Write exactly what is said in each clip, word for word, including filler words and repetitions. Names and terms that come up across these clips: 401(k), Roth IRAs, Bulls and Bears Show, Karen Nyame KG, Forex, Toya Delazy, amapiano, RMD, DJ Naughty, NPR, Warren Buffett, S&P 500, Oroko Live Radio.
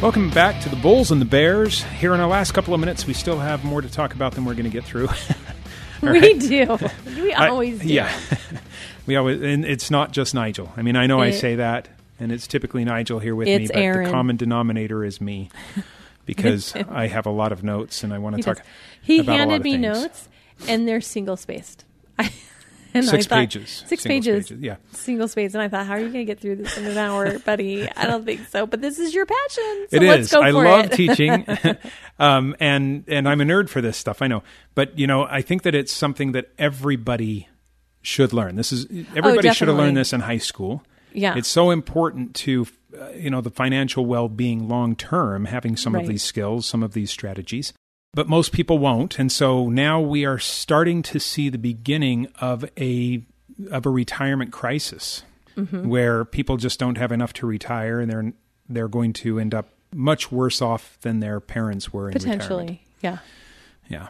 Welcome back to the Bulls and the Bears. Here in our last couple of minutes, we still have more to talk about than we're going to get through. we right. do. We always I, do. Yeah. we always, and it's not just Nigel. I mean, I know it, I say that, and it's typically Nigel here with me, but Aaron. The common denominator is me because I have a lot of notes, and I want to he talk does. He about handed a lot of me things. notes, and they're single-spaced. I And six I thought, pages. Six pages. pages. Yeah. Single spades. And I thought, how are you going to get through this in an hour, buddy? I don't think so. But this is your passion. So it let's is. Go I for love it. teaching. um, and, and I'm a nerd for this stuff. I know. But, you know, I think that it's something that everybody should learn. This is everybody oh, should have learned this in high school. Yeah. It's so important to, uh, you know, the financial well-being long-term, having some right. of these skills, some of these strategies. But most people won't. And so now we are starting to see the beginning of a of a retirement crisis mm-hmm. where people just don't have enough to retire, and they're they're going to end up much worse off than their parents were in Potentially, retirement. yeah. Yeah.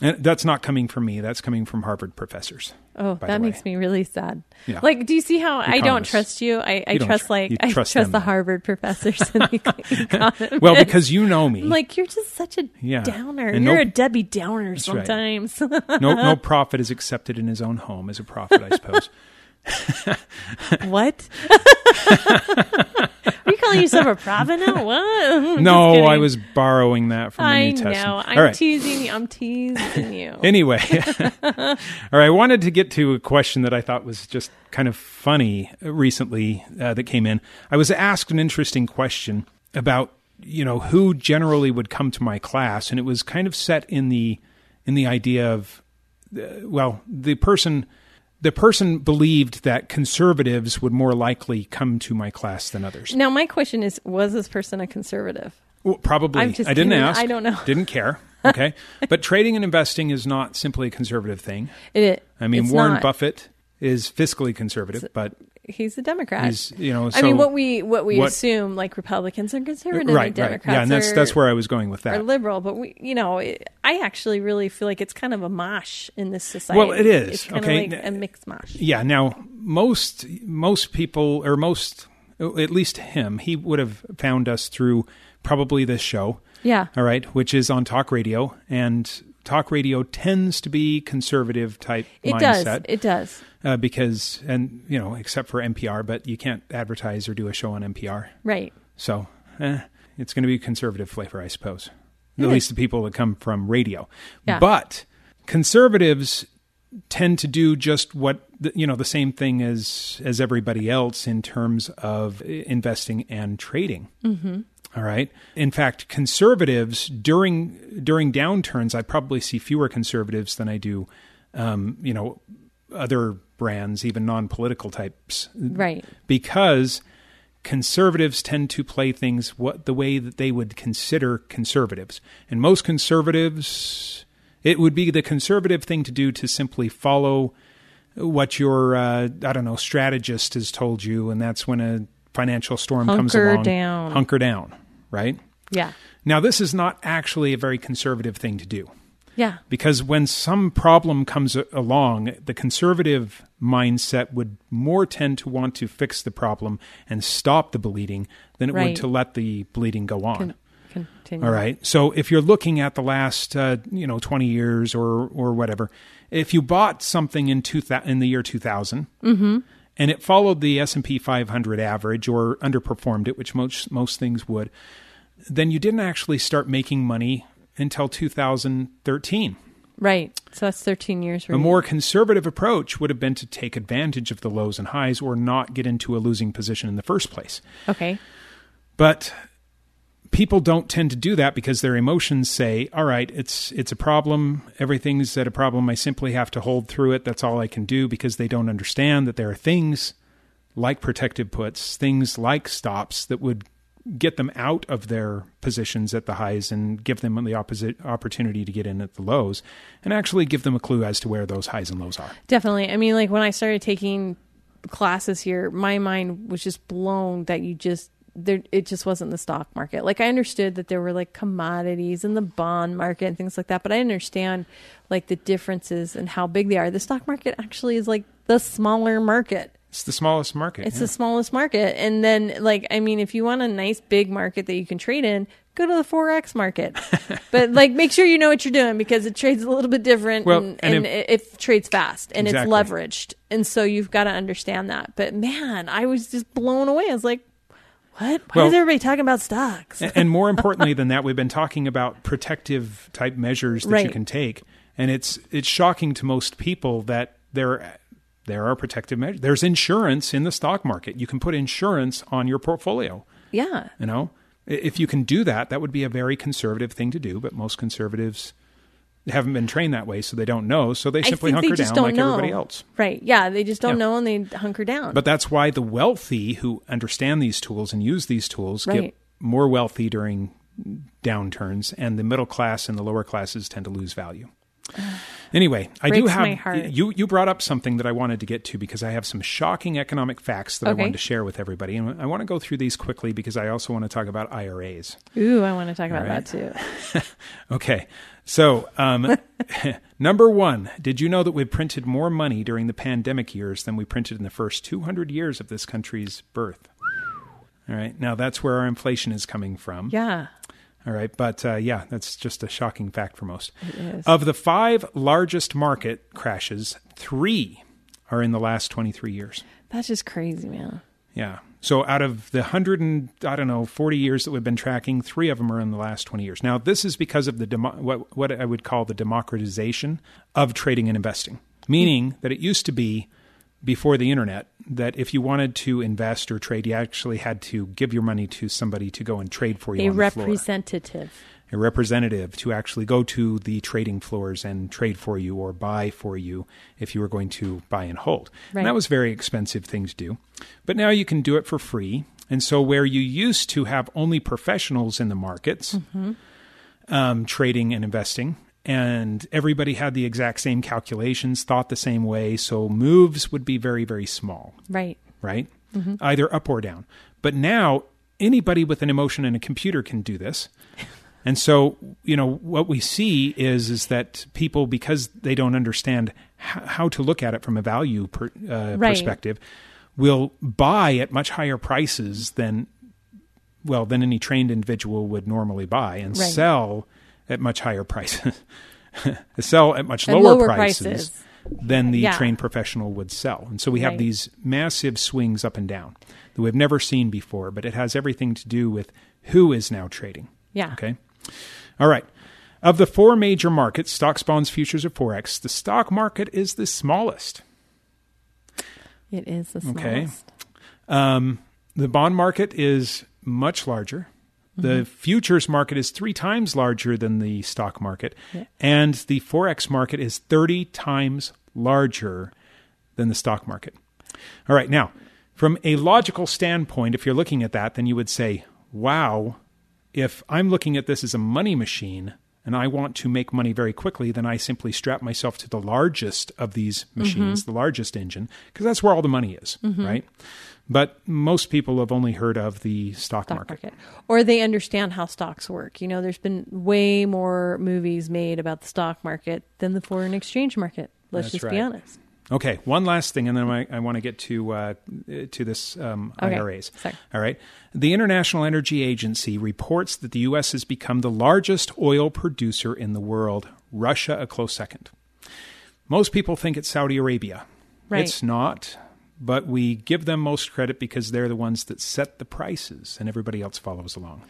And that's not coming from me. That's coming from Harvard professors. Oh, that makes me really sad. Yeah. Like, do you see how Economists. I don't trust you? I, I you trust, tr- like, I trust, trust the Harvard professors. and the well, because you know me. I'm like, you're just such a yeah. downer. And you're no, a Debbie Downer sometimes. Right. no, no prophet is accepted in his own home as a prophet, I suppose. What? Are you calling yourself a prophet now? What? No, I was borrowing that from the I New Testament. I know. I'm right. teasing you. I'm teasing you. Anyway. All right. I wanted to get to a question that I thought was just kind of funny recently uh, that came in. I was asked an interesting question about, you know, who generally would come to my class. And it was kind of set in the, in the idea of, uh, well, the person... The person believed that conservatives would more likely come to my class than others. Now, my question is, was this person a conservative? Well, probably. I'm just I didn't kidding. ask. I don't know. Didn't care. Okay. But trading and investing is not simply a conservative thing. It, I mean, Warren not. Buffett is fiscally conservative, it's, but... He's a Democrat. He's, you know, so I mean, what we what we what, assume, like Republicans are conservative right, and Democrats right. yeah, and that's, are, that's where I was going with that. Are liberal, but we, you know, it, I actually really feel like it's kind of a mosh in this society. Well, it is. It's kind okay. of like a mixed mosh. Yeah. Now, most most people, or most, at least him, he would have found us through probably this show. Yeah. All right, which is on talk radio, and talk radio tends to be conservative type it mindset. It does. It does. Uh, because, and you know, except for N P R, but you can't advertise or do a show on N P R. Right. So eh, it's going to be conservative flavor, I suppose. It at is. least the people that come from radio. Yeah. But conservatives tend to do just what, the, you know, the same thing as, as everybody else in terms of investing and trading. Mm-hmm. All right. In fact, conservatives during during downturns, I probably see fewer conservatives than I do, um, you know, other brands, even non-political types. Right. Because conservatives tend to play things what the way that they would consider conservatives. And most conservatives, it would be the conservative thing to do to simply follow what your, uh, I don't know, strategist has told you. And that's when a financial storm hunker comes along. Hunker down. Hunker down. Right? Yeah. Now, this is not actually a very conservative thing to do. Yeah. Because when some problem comes along, the conservative mindset would more tend to want to fix the problem and stop the bleeding than it right. would to let the bleeding go on. Con- continue. All right. So if you're looking at the last, uh, you know, twenty years or or whatever, if you bought something in two th- in the year two thousand, mm-hmm. and it followed the S and P five hundred average or underperformed it, which most most things would, then you didn't actually start making money until two thousand thirteen. Right. So that's thirteen years. A more conservative approach would have been to take advantage of the lows and highs or not get into a losing position in the first place. Okay. But people don't tend to do that because their emotions say, all right, it's it's a problem. Everything's at a problem. I simply have to hold through it. That's all I can do, because they don't understand that there are things like protective puts, things like stops that would get them out of their positions at the highs and give them the opposite opportunity to get in at the lows, and actually give them a clue as to where those highs and lows are. Definitely. I mean, like when I started taking classes here, my mind was just blown that you just, there, it just wasn't the stock market. Like I understood that there were like commodities and the bond market and things like that, but I understand like the differences and how big they are. The stock market actually is like the smaller market. It's the smallest market. It's yeah. the smallest market. And then, like, I mean, if you want a nice big market that you can trade in, go to the Forex market. But, like, make sure you know what you're doing, because it trades a little bit different, well, and, and, and it, it, it trades fast and exactly. it's leveraged. And so you've got to understand that. But, man, I was just blown away. I was like, what? Why well, is everybody talking about stocks? And more importantly than that, we've been talking about protective type measures that right. you can take. And it's it's shocking to most people that they're... There are protective measures. There's insurance in the stock market. You can put insurance on your portfolio. Yeah. You know, if you can do that, that would be a very conservative thing to do. But most conservatives haven't been trained that way, so they don't know. So they simply hunker down like everybody else. Right. Yeah. They just don't know, and they hunker down. But that's why the wealthy who understand these tools and use these tools get more wealthy during downturns, and the middle class and the lower classes tend to lose value. Anyway, I do have, you, you brought up something that I wanted to get to, because I have some shocking economic facts that okay. I wanted to share with everybody. And I want to go through these quickly, because I also want to talk about I R As. Ooh, I want to talk All about right. that too. Okay. So, um, number one, did you know that we printed more money during the pandemic years than we printed in the first two hundred years of this country's birth? All right. Now that's where our inflation is coming from. Yeah. All right. But uh, yeah, that's just a shocking fact for most. It is. Of the five largest market crashes, three are in the last twenty-three years. That's just crazy, man. Yeah. So out of the one hundred and, I don't know, forty years that we've been tracking, three of them are in the last twenty years. Now, this is because of the demo- what, what I would call the democratization of trading and investing, meaning that it used to be before the internet, that if you wanted to invest or trade, you actually had to give your money to somebody to go and trade for you on the floor. A representative. A representative to actually go to the trading floors and trade for you or buy for you if you were going to buy and hold. Right. And that was a very expensive thing to do. But now you can do it for free. And so where you used to have only professionals in the markets, mm-hmm. um, trading and investing, and everybody had the exact same calculations, thought the same way. So moves would be very, very small. Right. Right? Mm-hmm. Either up or down. But now anybody with an emotion and a computer can do this. And so, you know, what we see is, is that people, because they don't understand h- how to look at it from a value per, uh, right. perspective, will buy at much higher prices than, well, than any trained individual would normally buy, and right. sell at much higher prices, sell at much lower, lower prices, prices than the yeah. trained professional would sell. And so we have right. these massive swings up and down that we've never seen before, but it has everything to do with who is now trading. Yeah. Okay. All right. Of the four major markets, stocks, bonds, futures, or Forex, the stock market is the smallest. It is the smallest. Okay. Um, the bond market is much larger. The mm-hmm. futures market is three times larger than the stock market, yeah. and the Forex market is thirty times larger than the stock market. All right. Now, from a logical standpoint, if you're looking at that, then you would say, wow, if I'm looking at this as a money machine and I want to make money very quickly, then I simply strap myself to the largest of these machines, mm-hmm. the largest engine, because that's where all the money is, mm-hmm. right? But most people have only heard of the stock, stock market. market. Or they understand how stocks work. You know, there's been way more movies made about the stock market than the foreign exchange market. Let's That's just right. be honest. Okay. One last thing, and then I, I want to get to uh, to this um, okay. I R As. Sorry. All right. The International Energy Agency reports that the U S has become the largest oil producer in the world. Russia, a close second. Most people think it's Saudi Arabia. Right. It's not. But we give them most credit because they're the ones that set the prices, and everybody else follows along.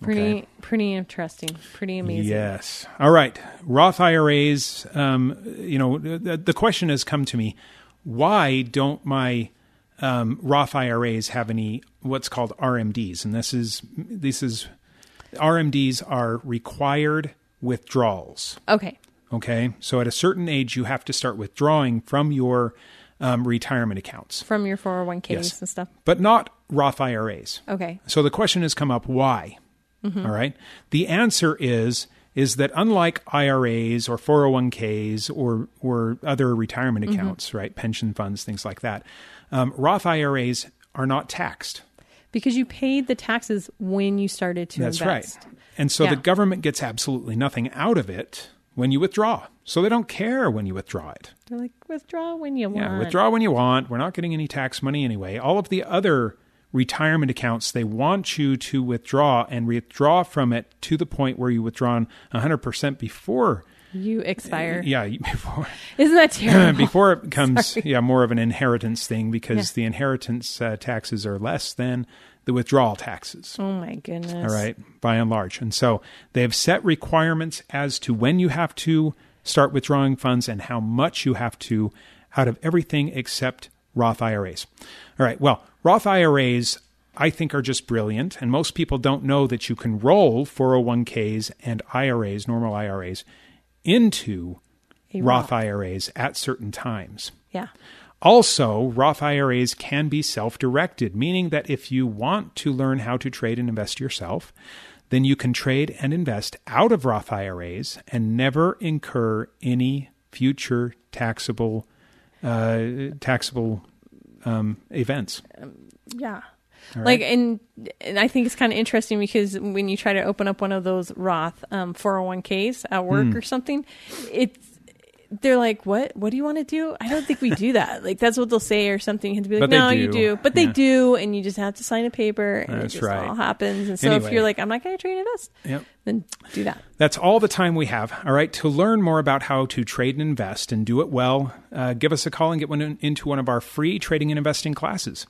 Pretty, okay. pretty interesting, pretty amazing. Yes. All right. Roth I R As. Um, you know, the, the question has come to me: why don't my um, Roth I R As have any what's called R M Ds? And this is this is R M Ds are required withdrawals. Okay. Okay. So at a certain age, you have to start withdrawing from your Um, retirement accounts. From your four oh one k's yes. and stuff. But not Roth I R As. Okay. So the question has come up, why? Mm-hmm. All right. The answer is, is that unlike I R As or four oh one k's or, or other retirement accounts, mm-hmm. right? Pension funds, things like that. Um, Roth I R As are not taxed. Because you paid the taxes when you started to That's invest. That's right. And so yeah. the government gets absolutely nothing out of it, when you withdraw. So they don't care when you withdraw it. They're like, withdraw when you want. Yeah, withdraw when you want. We're not getting any tax money anyway. All of the other retirement accounts, they want you to withdraw and withdraw from it to the point where you withdrawn one hundred percent before you expire. Yeah. Before, isn't that terrible? Before it becomes Sorry. yeah more of an inheritance thing, because yeah. the inheritance uh, taxes are less than the withdrawal taxes. Oh my goodness. All right. By and large. And so they have set requirements as to when you have to start withdrawing funds and how much you have to out of everything except Roth I R As. All right. Well, Roth I R As, I think, are just brilliant. And most people don't know that you can roll four oh one k's and I R As, normal I R As, into Roth. Roth I R As at certain times. Yeah. Also, Roth I R As can be self-directed, meaning that if you want to learn how to trade and invest yourself, then you can trade and invest out of Roth I R As and never incur any future taxable uh, taxable um, events. Um, yeah. All right. Like, and, and I think it's kind of interesting because when you try to open up one of those Roth um, four oh one k's at work mm. or something, it's, they're like, what? What do you want to do? I don't think we do that. Like, that's what they'll say or something. You have to be like, no, do. you do. But they yeah. do, and you just have to sign a paper, and that's it just right. all happens. And so anyway. if you're like, I'm not going to trade and invest, yep. then do that. That's all the time we have. All right. To learn more about how to trade and invest and do it well, uh, give us a call and get one in, into one of our free trading and investing classes.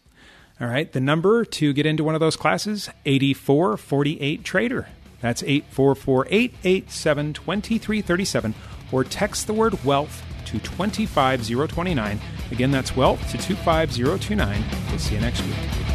All right. The number to get into one of those classes, eight four four eight trader. That's eight four four, eight eight seven, two three three seven. Or text the word WEALTH to two five zero two nine. Again, that's WEALTH to two five zero two nine. We'll see you next week.